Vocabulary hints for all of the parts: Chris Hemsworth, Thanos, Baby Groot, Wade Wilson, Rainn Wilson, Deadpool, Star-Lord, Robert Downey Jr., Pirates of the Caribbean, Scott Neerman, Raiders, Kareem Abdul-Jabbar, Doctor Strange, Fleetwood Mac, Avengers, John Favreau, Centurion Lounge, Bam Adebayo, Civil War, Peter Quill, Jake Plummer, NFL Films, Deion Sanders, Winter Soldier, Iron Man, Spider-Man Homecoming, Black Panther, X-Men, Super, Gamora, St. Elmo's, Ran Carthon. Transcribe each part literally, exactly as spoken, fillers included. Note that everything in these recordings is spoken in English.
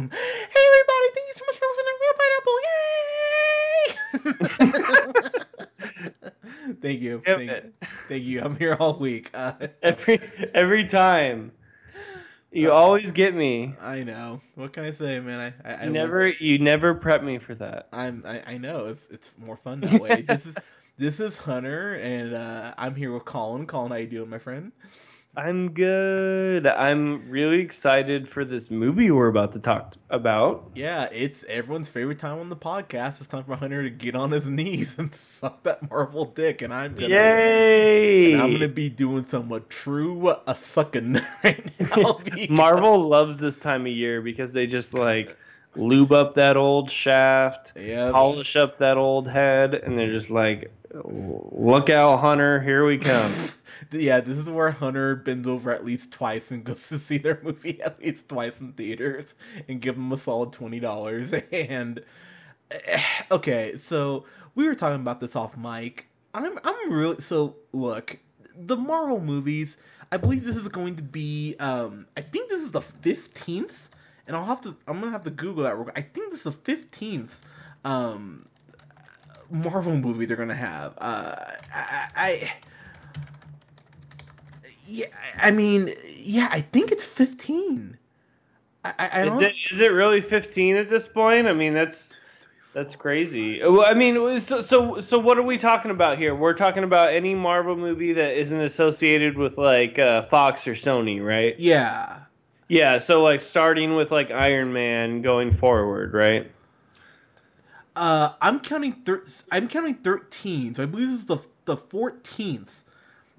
boom. Hey, everybody, thank you so much for listening to Real Pineapple. Yay! Thank you. Thank, thank you. I'm here all week. Uh, every every time. You uh, always get me. I know. What can I say, man? I, I, I never you never prep me for that. I'm I, I know. It's it's more fun that way. This is this is Hunter, and uh, I'm here with Colin. Colin, how you doing, my friend? I'm good. I'm really excited for this movie we're about to talk about. Yeah, it's everyone's favorite time on the podcast. It's time for Hunter to get on his knees and suck that Marvel dick, and I'm gonna Yay! And I'm gonna be doing some uh, true uh, sucking right now. Marvel loves this time of year because they just like lube up that old shaft, yeah, polish up that old head, and they're just like, look out, Hunter, here we come. Yeah, this is where Hunter bends over at least twice and goes to see their movie at least twice in theaters and give them a solid twenty dollars. And, okay, so we were talking about this off mic. I'm I'm really, so look, the Marvel movies, I believe this is going to be, um, I think this is the fifteenth, and I'll have to, I'm going to have to Google that real quick. I think this is the fifteenth, um, Marvel movie they're going to have. Uh, I... I Yeah, I mean, yeah, I think it's fifteen. I, I don't. Is it, is it really fifteen at this point? I mean, that's that's crazy. I mean, so, so so what are we talking about here? We're talking about any Marvel movie that isn't associated with like uh, Fox or Sony, right? Yeah. Yeah. So like starting with like Iron Man going forward, right? Uh, I'm counting. Thir- I'm counting thirteen. So I believe this is the the fourteenth.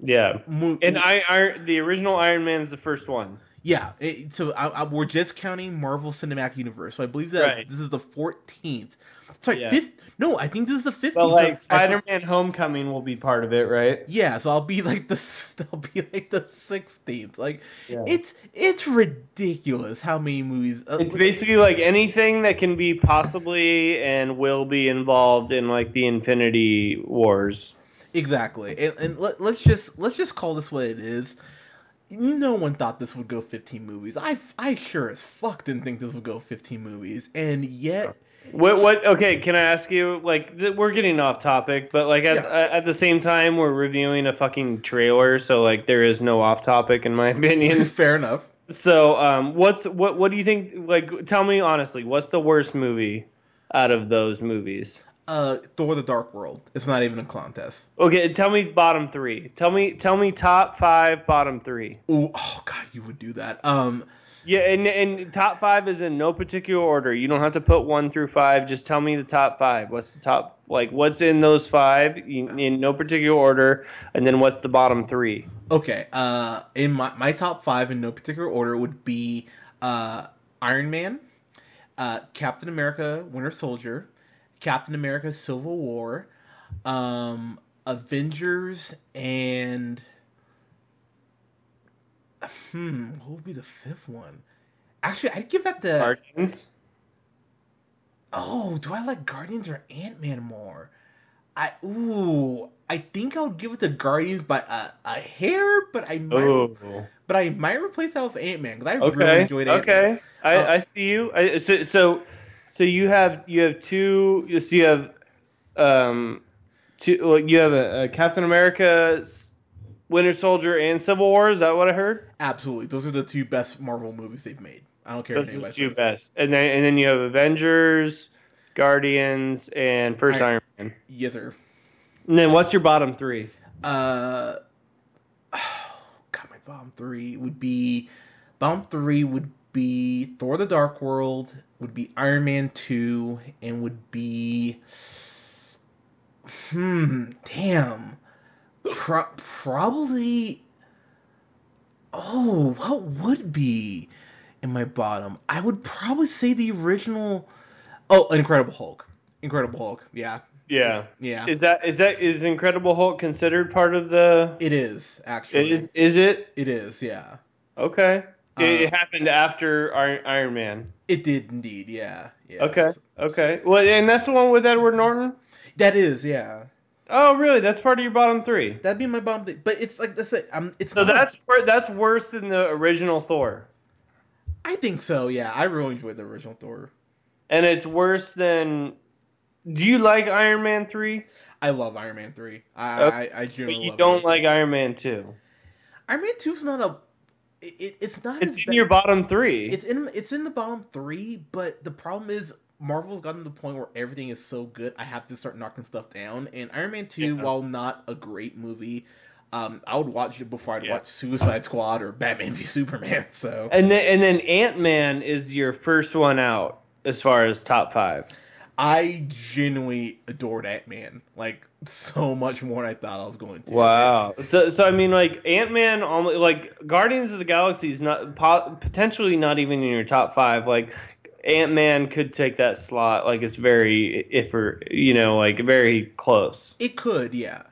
Yeah, and I, I, the original Iron Man is the first one. Yeah, it, so I, I, we're just counting Marvel Cinematic Universe. So I believe that right. This is the fourteenth. Sorry, yeah. fifth, no, I think this is the fifteenth. But like Spider-Man Homecoming will be part of it, right? Yeah, so I'll be like the, I'll be like the sixteenth. Like yeah. it's it's ridiculous how many movies. Uh, it's basically like anything that can be possibly and will be involved in like the Infinity Wars. Exactly, and, and let, let's just let's just call this what it is. No one thought this would go fifteen movies. I, I sure as fuck didn't think this would go fifteen movies, and yet. What what? Okay, can I ask you? Like, th- we're getting off topic, but like at, yeah. at the same time, we're reviewing a fucking trailer, so like there is no off topic in my opinion. Fair enough. So, um, what's what? What do you think? Like, tell me honestly, what's the worst movie out of those movies? Uh, Thor: The Dark World. It's not even a contest. Okay, tell me bottom three. Tell me, tell me top five, bottom three. Ooh, oh God, you would do that. Um, yeah, and and top five is in no particular order. You don't have to put one through five. Just tell me the top five. What's the top? Like, what's in those five in, in no particular order? And then what's the bottom three? Okay. Uh, in my my top five in no particular order would be uh Iron Man, uh Captain America, Winter Soldier. Captain America, Civil War, um, Avengers, and hmm, what would be the fifth one? Actually, I'd give that the Guardians. Oh, do I like Guardians or Ant-Man more? I ooh, I think I would give it to Guardians by a, a hair, but I might, ooh. but I might replace that with Ant-Man because I okay. really enjoyed Ant-Man. Okay, I, um, I see you. I, so. so So you have you have two. So you have, um, two. Well, you have a, a Captain America, Winter Soldier, and Civil War. Is that what I heard? Absolutely, those are the two best Marvel movies they've made. I don't care those if anybody says the two best. And then and then you have Avengers, Guardians, and first Iron, Iron Man. Yes, sir. And then what's your bottom three? Uh, oh, God, my bottom three would be bottom three would be Thor: The Dark World. Would be Iron Man two, and would be, hmm, damn, Pro- probably, oh, what would be in my bottom? I would probably say the original, oh, Incredible Hulk, Incredible Hulk, yeah. Yeah. Yeah. Is that is that is Incredible Hulk considered part of the? It is, actually. It is, is it? It is, yeah. Okay. It um, happened after Iron Man. It did indeed, yeah. yeah. Okay, okay. Well, and that's the one with Edward Norton? That is, yeah. Oh, really? That's part of your bottom three? That'd be my bottom three. But it's like, that's it. I'm, it's so not... that's, that's worse than the original Thor. I think so, yeah. I really enjoyed the original Thor. And it's worse than... Do you like Iron Man three? I love Iron Man three. I, okay. I, I genuinely But you love don't it. like Iron Man two. Iron Man two's not a... It, it's not It's in bad. your bottom three. It's in It's in the bottom three, but the problem is Marvel's gotten to the point where everything is so good, I have to start knocking stuff down. And Iron Man two, yeah. while not a great movie... Um, I would watch it before I'd yeah. watch Suicide Squad or Batman v Superman. So and then and then Ant-Man is your first one out as far as top five. I genuinely adored Ant-Man like so much more than I thought I was going to. Wow. So so I mean like Ant-Man, like Guardians of the Galaxy is not potentially not even in your top five. Like Ant-Man could take that slot. Like it's very if or you know like very close. It could, yeah.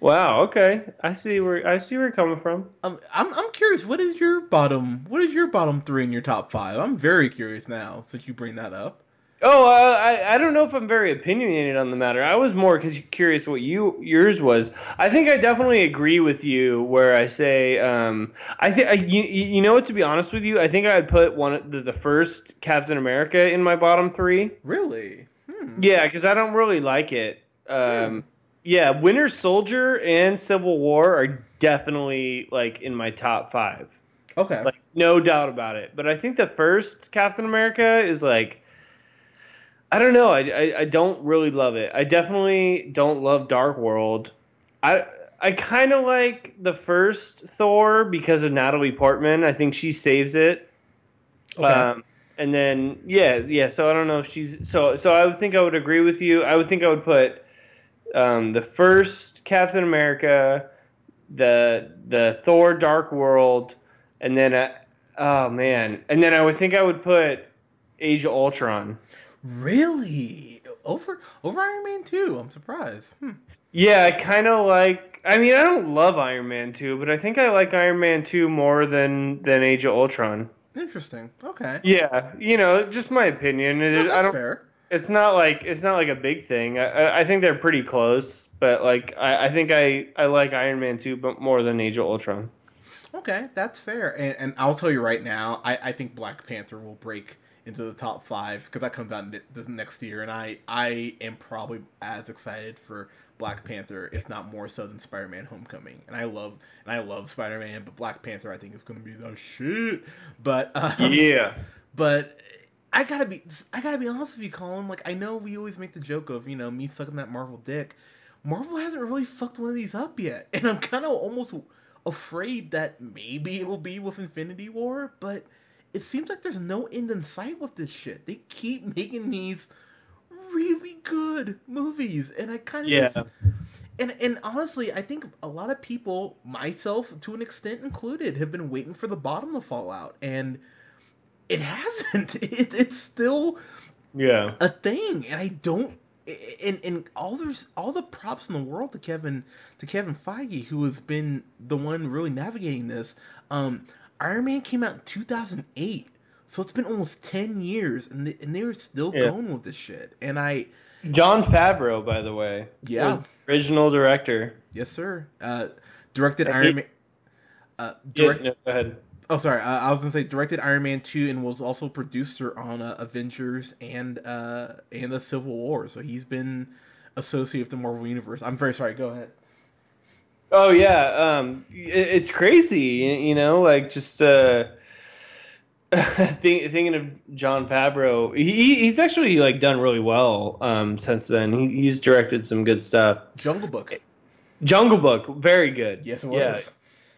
Wow. Okay, I see where I see where you're coming from. Um, I'm I'm curious. What is your bottom? What is your bottom three in your top five? I'm very curious now since you bring that up. Oh, uh, I I don't know if I'm very opinionated on the matter. I was more because curious what you yours was. I think I definitely agree with you where I say um I think you you know what to be honest with you I think I'd put one the, the first Captain America in my bottom three. Really? Hmm. Yeah, because I don't really like it. Um. Hmm. Yeah, Winter Soldier and Civil War are definitely, like, in my top five. Okay. Like, no doubt about it. But I think the first Captain America is, like, I don't know. I, I, I don't really love it. I definitely don't love Dark World. I I kind of like the first Thor because of Natalie Portman. I think she saves it. Okay. Um, and then, yeah, yeah, so I don't know if she's... So, so I would think I would agree with you. I would think I would put... Um, the first Captain America, the the Thor Dark World, and then I, oh man, and then I would think I would put Age of Ultron. Really? Over over Iron Man two? I'm surprised. Hmm. Yeah, I kind of like. I mean, I don't love Iron Man two, but I think I like Iron Man two more than than Age of Ultron. Interesting. Okay. Yeah, you know, just my opinion. It, no, that's I don't, fair. It's not like it's not like a big thing. I, I think they're pretty close, but like I, I think I, I like Iron Man two, but more than Age of Ultron. Okay, that's fair. And, and I'll tell you right now, I, I think Black Panther will break into the top five because that comes out this next year, and I, I am probably as excited for Black Panther, if not more so than Spider-Man Homecoming. And I love and I love Spider-Man, but Black Panther I think is gonna be the shit. But um, yeah, but. I gotta be, I gotta be honest with you, Colin. Like, I know we always make the joke of, you know, me sucking that Marvel dick. Marvel hasn't really fucked one of these up yet, and I'm kind of almost afraid that maybe it'll be with Infinity War. But it seems like there's no end in sight with this shit. They keep making these really good movies, and I kind of yeah. Just, and and honestly, I think a lot of people, myself to an extent included, have been waiting for the bottom to fall out, and. It hasn't. It, it's still yeah. a thing, and I don't. And and all there's all the props in the world to Kevin to Kevin Feige, who has been the one really navigating this. Um, Iron Man came out in two thousand eight, so it's been almost ten years, and they, and they were still yeah. going with this shit. And I, John Favreau, by the way, yeah, was the original director. Yes, sir. Uh, directed I Iron hate... Man. Uh, direct... yeah, no, go ahead. Oh, sorry. Uh, I was gonna say directed Iron Man two and was also producer on uh, Avengers and uh and the Civil War. So he's been associated with the Marvel Universe. I'm very sorry. Go ahead. Oh yeah, um, it, it's crazy. You know, like just uh, think, thinking of John Favreau. He he's actually like done really well um since then. He, he's directed some good stuff. Jungle Book. Jungle Book, very good. Yes, it was.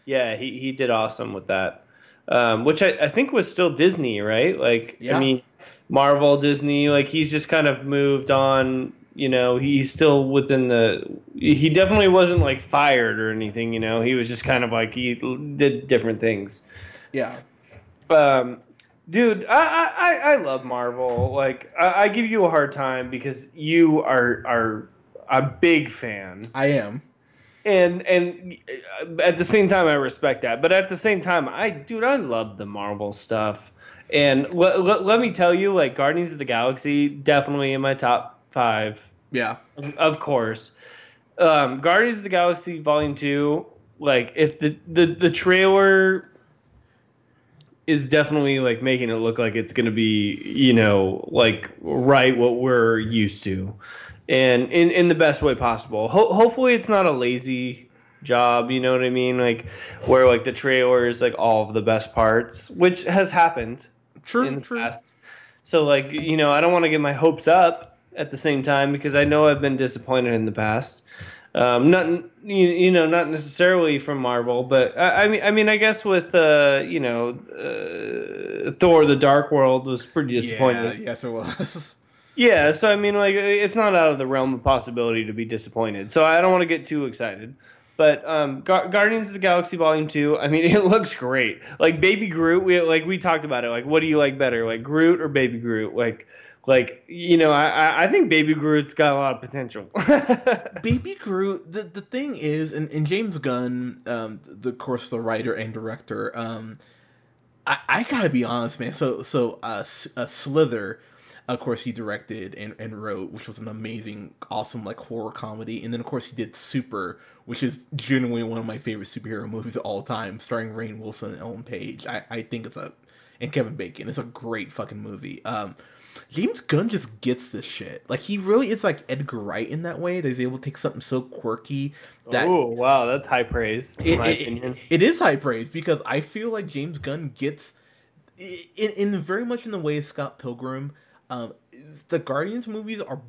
Yeah, yeah he he did awesome with that. Um, which I, I think was still Disney, right? Like, yeah. I mean, Marvel, Disney, like he's just kind of moved on, you know, he's still within the, he definitely wasn't like fired or anything, you know, he was just kind of like, he did different things. Yeah. Um, dude, I, I, I love Marvel. Like I, I give you a hard time because you are, are a big fan. I am. And and at the same time, I respect that. But at the same time, I dude, I love the Marvel stuff. And l- l- let me tell you, like Guardians of the Galaxy, definitely in my top five. Yeah, of course. Um, Guardians of the Galaxy Volume two, like if the, the, the trailer is definitely like making it look like it's going to be, you know, like right what we're used to, and in, in the best way possible. Ho- hopefully it's not a lazy job, you know what I mean? Like where like the trailer is like all of the best parts, which has happened true, in the true. past. So like, you know, I don't want to get my hopes up at the same time because I know I've been disappointed in the past. Um, not you, you know, not necessarily from Marvel, but I, I mean, I mean, I guess with uh, you know, uh, Thor: The Dark World was pretty disappointing. Yeah, yes, it was. Yeah, so I mean, like, it's not out of the realm of possibility to be disappointed. So I don't want to get too excited. But um, Gu- Guardians of the Galaxy Volume two, I mean, it looks great. Like Baby Groot, we like we talked about it. Like, what do you like better, like Groot or Baby Groot? Like. Like, you know, I, I think Baby Groot's got a lot of potential. Baby Groot, the, the thing is, and, and James Gunn, um, the, of course, the writer and director, um, I, I gotta be honest, man. So, so uh, uh, Slither, of course, he directed and, and wrote, which was an amazing, awesome, like, horror comedy. And then, of course, he did Super, which is genuinely one of my favorite superhero movies of all time, starring Rainn Wilson and Ellen Page. I, I think it's a... And Kevin Bacon. It's a great fucking movie. Um... James Gunn just gets this shit. Like, he really is like Edgar Wright in that way. That he's able to take something so quirky. Oh, wow. That's high praise, in it, my it, opinion. It, it is high praise because I feel like James Gunn gets, in, in very much in the way of Scott Pilgrim, um, the Guardians movies are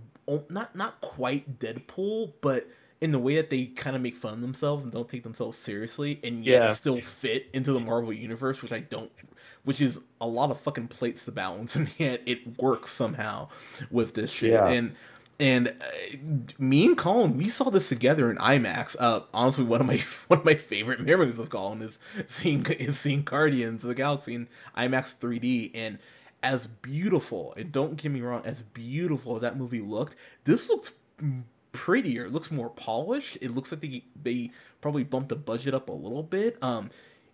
not, not quite Deadpool, but in the way that they kind of make fun of themselves and don't take themselves seriously and yet yeah. still fit into the Marvel Universe, which I don't... which is a lot of fucking plates to balance, and yet it works somehow with this shit. Yeah. And and uh, me and Colin, we saw this together in IMAX. Uh, honestly, one of my one of my favorite memories of Colin is seeing is seeing Guardians of the Galaxy in IMAX three D. And as beautiful, and don't get me wrong, as beautiful as that movie looked, this looks prettier. It looks more polished. It looks like they they probably bumped the budget up a little bit. Um.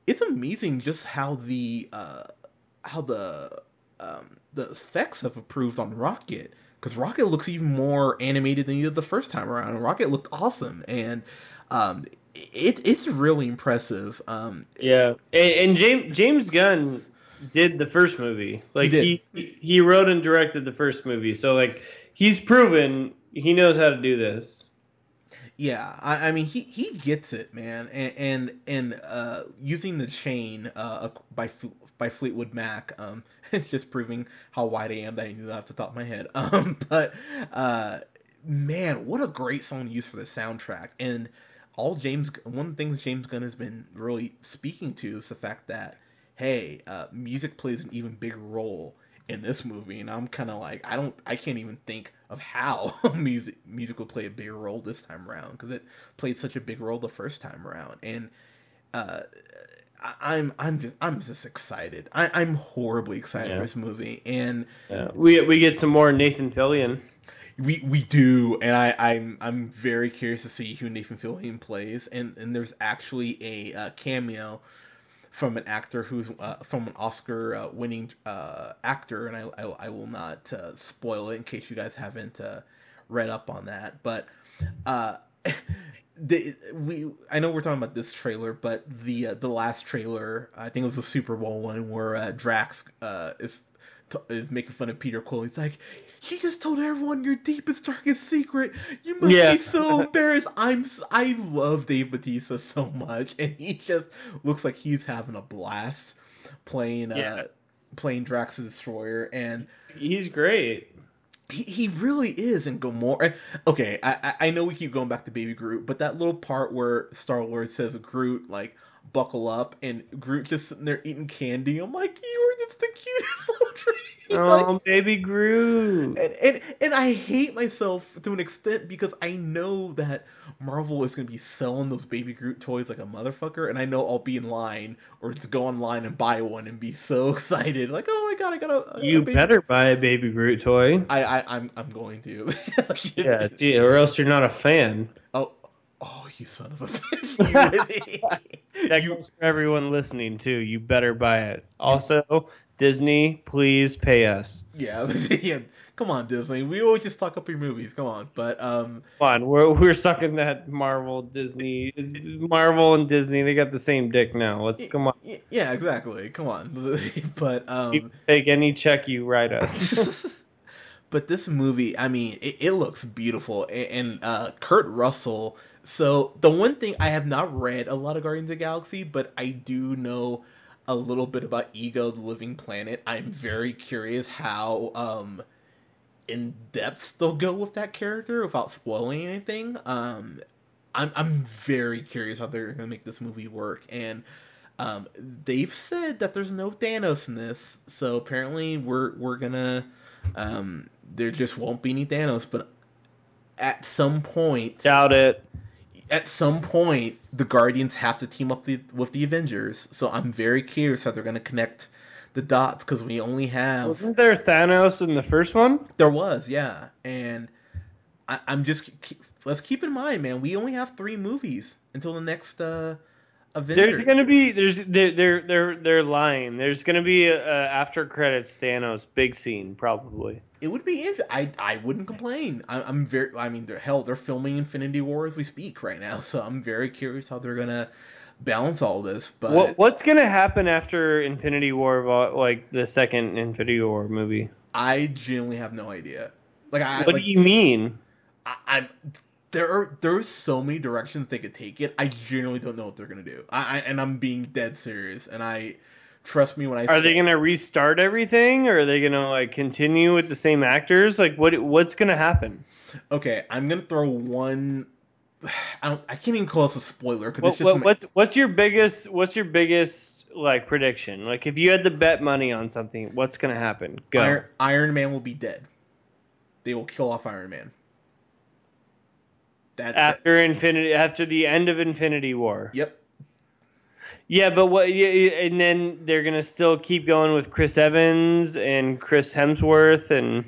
It's amazing just how the uh, how the um, the effects have improved on Rocket, because Rocket looks even more animated than he did the first time around, and Rocket looked awesome, and um, it it's really impressive. Um, yeah, and, and James James Gunn did the first movie, like he, he he wrote and directed the first movie, so like he's proven he knows how to do this. Yeah, I, I mean, he, he gets it, man, and and, and uh, using the chain uh, by by Fleetwood Mac, um, it's just proving how wide I am that I knew that off the top of my head. Um, but uh, man, what a great song to use for the soundtrack, and all James one of the things James Gunn has been really speaking to is the fact that hey, uh, music plays an even bigger role in this movie, and I'm kind of like, I don't, I can't even think of how music music will play a bigger role this time around, because it played such a big role the first time around, and uh, I, I'm I'm just I'm just excited. I, I'm horribly excited yeah. for this movie, and yeah. we we get some more Nathan Fillion. We we do, and I I'm I'm very curious to see who Nathan Fillion plays, and and there's actually a uh, cameo from an actor who's uh, from an Oscar-winning uh, uh, actor, and I, I, I will not uh, spoil it in case you guys haven't uh, read up on that. But uh, the, we, I know we're talking about this trailer, but the uh, the last trailer, I think it was the Super Bowl one, where uh, Drax uh, is t- is making fun of Peter Quill. He's like, "You just told everyone your deepest, darkest secret. You must yeah. be so embarrassed." I'm, I love Dave Bautista so much, and he just looks like he's having a blast playing, yeah. uh, playing Drax the Destroyer, and he's great. He, he really is, and Gamora. Okay, I, I know we keep going back to Baby Groot, but that little part where Star-Lord says Groot, like, buckle up, and Groot just sitting there eating candy. I'm like, you were just the cutest little tree. Like, oh, Baby Groot. And, and and I hate myself to an extent because I know that Marvel is going to be selling those Baby Groot toys like a motherfucker, and I know I'll be in line or just go online and buy one and be so excited. Like, oh my god, I got a, you a Baby better Groot. Buy a Baby Groot toy. I, I, I'm I'm going to. yeah, gee, or else you're not a fan. Oh, oh you son of a bitch. That you, goes for everyone listening, too. You better buy it. Also... Disney, please pay us. Yeah, yeah, come on, Disney. We always just talk up your movies. Come on, but um, come on, we're we're sucking that Marvel, Disney, Marvel and Disney. They got the same dick now. Let's yeah, come on. Yeah, exactly. Come on, but um, you take any check you write us. But this movie, I mean, it, it looks beautiful, and, and uh, Kurt Russell. So the one thing I have not read a lot of Guardians of the Galaxy, but I do know a little bit about Ego, the Living Planet. I'm very curious how um, in-depth they'll go with that character without spoiling anything. Um, I'm I'm very curious how they're going to make this movie work. And um, they've said that there's no Thanos in this, so apparently we're we're going to... Um, there just won't be any Thanos, but at some point... Doubt it. At some point, the Guardians have to team up the, with the Avengers, so I'm very curious how they're going to connect the dots, because we only have... Wasn't there Thanos in the first one? There was, yeah, and I, I'm just... Keep, let's keep in mind, man, we only have three movies until the next uh, Avengers. There's going to be... There's, they're, they're, they're, they're lying. There's going to be a, a after credits Thanos big scene, probably. It would be interesting. I I wouldn't complain. I, I'm very. I mean, they're, hell, they're filming Infinity War as we speak right now, so I'm very curious how they're gonna balance all this. But what, what's gonna happen after Infinity War? Like the second Infinity War movie? I genuinely have no idea. Like, I, what like, do you mean? I, I there are there's so many directions they could take it. I genuinely don't know what they're gonna do. I, I and I'm being dead serious, and I. Trust me when I say. Are they gonna restart everything, or are they gonna like continue with the same actors? Like, what what's gonna happen? Okay, I'm gonna throw one. I don't. I can't even call this a spoiler. Cause what, what, my... what what's your biggest? What's your biggest like prediction? Like, if you had to bet money on something, what's gonna happen? Go. Iron, Iron Man will be dead. They will kill off Iron Man. That after that. Infinity, after the end of Infinity War. Yep. Yeah, but what? And then they're gonna still keep going with Chris Evans and Chris Hemsworth, and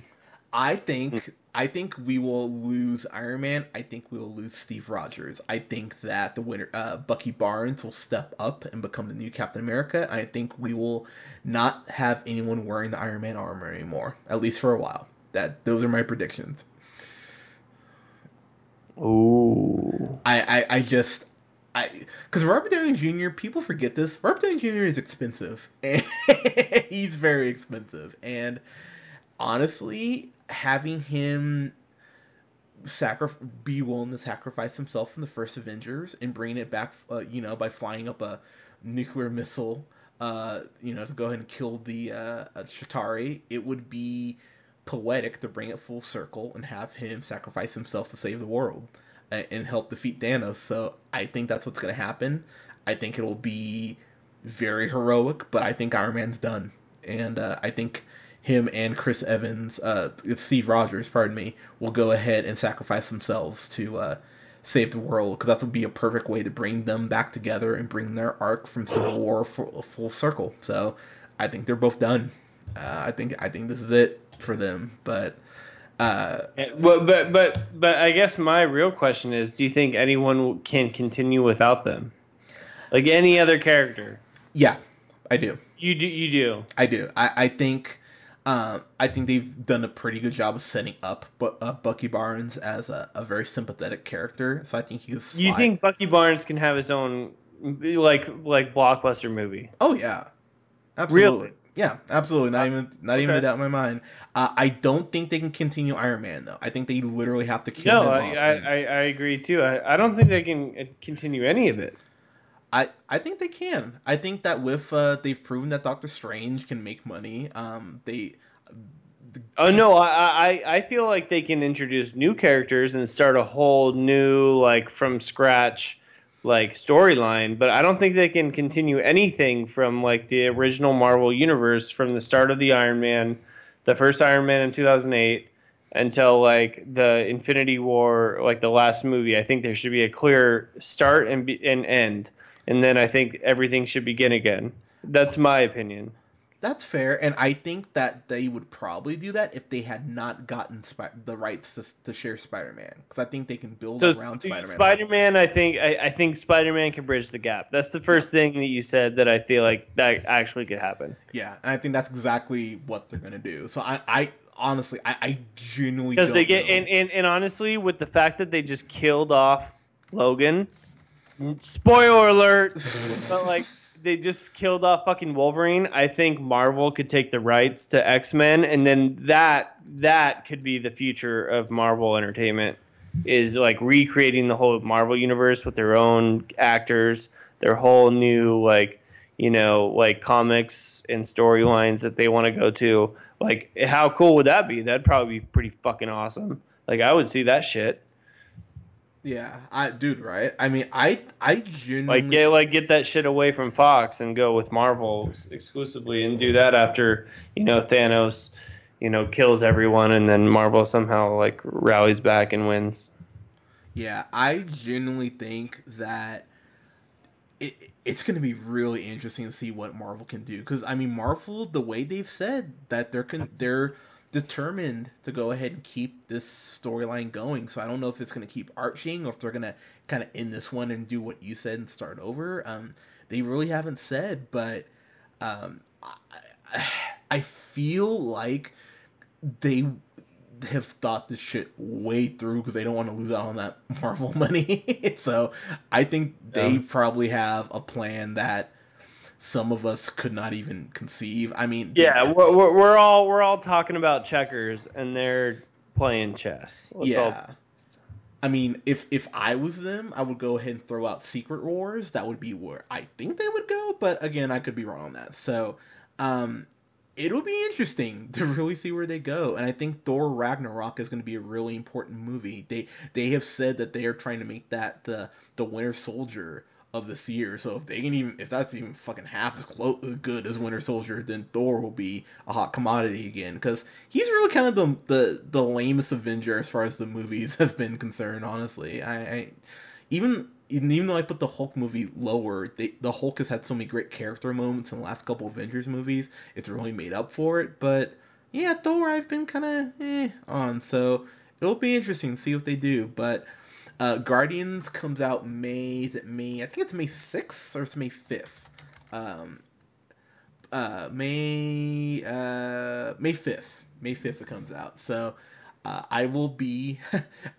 I think I think we will lose Iron Man. I think we will lose Steve Rogers. I think that the winner, uh, Bucky Barnes, will step up and become the new Captain America. I think we will not have anyone wearing the Iron Man armor anymore, at least for a while. That those are my predictions. Ooh. I, I, I just. Because Robert Downey Junior, people forget this. Robert Downey Junior is expensive. And he's very expensive. And honestly, having him sacri- be willing to sacrifice himself in the first Avengers and bringing it back, uh, you know, by flying up a nuclear missile, uh, you know, to go ahead and kill the uh, Chitauri, it would be poetic to bring it full circle and have him sacrifice himself to save the world and help defeat Thanos. So I think that's what's going to happen. I think it'll be very heroic, but I think Iron Man's done. And uh, I think him and Chris Evans, uh, Steve Rogers, pardon me, will go ahead and sacrifice themselves to uh, save the world, because that would be a perfect way to bring them back together and bring their arc from Civil War full, full circle. So I think they're both done. Uh, I think I think this is it for them, but... Uh, but, but but but I guess my real question is, do you think anyone can continue without them, like any other character? Yeah, I do. You do, you do. I do. I I think, um, I think they've done a pretty good job of setting up, but uh, Bucky Barnes as a, a very sympathetic character. So I think he's. You think Bucky Barnes can have his own like like blockbuster movie? Oh yeah, absolutely. Really? Yeah, absolutely. Not even not okay. even a doubt in my mind. Uh, I don't think they can continue Iron Man, though. I think they literally have to kill no, him No, I, I, I, I agree, too. I, I don't think they can continue any of it. I, I think they can. I think that with uh, they've proven that Doctor Strange can make money. Um, they. The, oh, no, I, I, I feel like they can introduce new characters and start a whole new, like, from scratch like storyline, but I don't think they can continue anything from like the original Marvel universe from the start of the Iron Man, the first Iron Man in two thousand eight until like the Infinity War, like the last movie. I think there should be a clear start and be, and end, and then I think everything should begin again. That's my opinion. That's fair, and I think that they would probably do that if they had not gotten Spi- the rights to, to share Spider-Man, because I think they can build so around Spider-Man. Spider-Man, I think, I, I think Spider-Man can bridge the gap. That's the first thing that you said that I feel like that actually could happen. Yeah, and I think that's exactly what they're gonna do. So I, I honestly, I, I genuinely because they get and, and and honestly, with the fact that they just killed off Logan, spoiler alert, but like. They just killed off fucking Wolverine. I think Marvel could take the rights to X-Men, and then that that could be the future of Marvel Entertainment, is like recreating the whole Marvel universe with their own actors, their whole new like you know like comics and storylines that they want to go to. Like, how cool would that be? That'd probably be pretty fucking awesome. Like, I would see that shit. Yeah, I dude, right? I mean, I I genuinely like get like get that shit away from Fox and go with Marvel exclusively, and do that after you know Thanos, you know, kills everyone, and then Marvel somehow like rallies back and wins. Yeah, I genuinely think that it it's gonna be really interesting to see what Marvel can do, because I mean, Marvel, the way they've said that they're con- they're. determined to go ahead and keep this storyline going, so I don't know if it's going to keep arching or if they're going to kind of end this one and do what you said and start over. Um, they really haven't said, but um, I, I feel like they have thought this shit way through, because they don't want to lose out on that Marvel money. So I think they yeah. probably have a plan that some of us could not even conceive. I mean, yeah, we're, we're, we're all we're all talking about checkers, and they're playing chess. Let's yeah, all... I mean, if if I was them, I would go ahead and throw out Secret Wars. That would be where I think they would go. But again, I could be wrong on that. So, um, it'll be interesting to really see where they go. And I think Thor Ragnarok is going to be a really important movie. They they have said that they are trying to make that the the Winter Soldier of this year, so if they can even, if that's even fucking half as close, good as Winter Soldier, then Thor will be a hot commodity again, because he's really kind of the, the the lamest Avenger as far as the movies have been concerned, honestly. I, I even even though I put the Hulk movie lower, they, the Hulk has had so many great character moments in the last couple Avengers movies, it's really made up for it, but yeah, Thor I've been kind of eh on, so it'll be interesting to see what they do, but Uh, Guardians comes out May, is it May, I think it's May sixth or it's May fifth. Um, uh, May, uh, May fifth. May fifth it comes out. So, uh, I will be,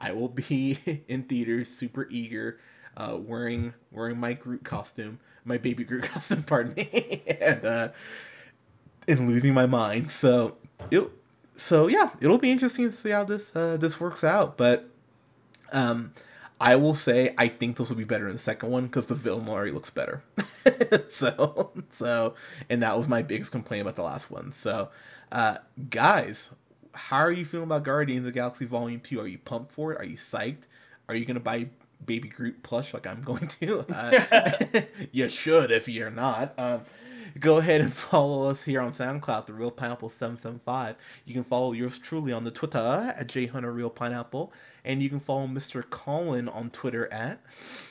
I will be in theaters, super eager, uh, wearing, wearing my Groot costume, my Baby Groot costume, pardon me, and, uh, and losing my mind. So, it, so yeah, it'll be interesting to see how this, uh, this works out, but, um, I will say I think this will be better than the second one, because the villain already looks better. so, so, and that was my biggest complaint about the last one. So, uh, guys, how are you feeling about Guardians of the Galaxy Volume two? Are you pumped for it? Are you psyched? Are you going to buy Baby Groot plush like I'm going to? Uh, you should if you're not. Um, go ahead and follow us here on SoundCloud, The Real Pineapple seven seven five. You can follow yours truly on the Twitter at J Hunter Real Pineapple. And you can follow Mister Colin on Twitter at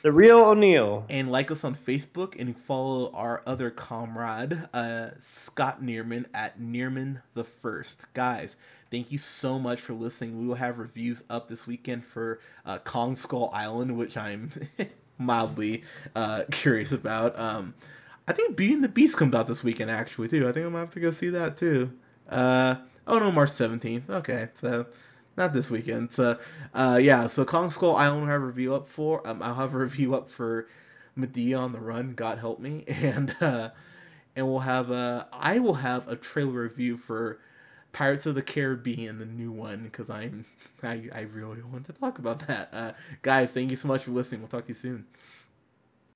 The Real O'Neill. And like us on Facebook, and follow our other comrade, uh, Scott Neerman at Neerman the First. Guys, thank you so much for listening. We will have reviews up this weekend for uh, Kong Skull Island, which I'm mildly uh, curious about. Um, I think Beauty and the Beast comes out this weekend, actually, too. I think I'm going to have to go see that, too. Uh, oh, no, March seventeenth. Okay, so... not this weekend. So, uh, yeah. So, Kong Skull Island, I have a review up for. Um, I'll have a review up for Medea on the Run. God help me. And uh, and we'll have a. I will have a trailer review for Pirates of the Caribbean, the new one, because I'm I I really want to talk about that. Uh, guys, thank you so much for listening. We'll talk to you soon.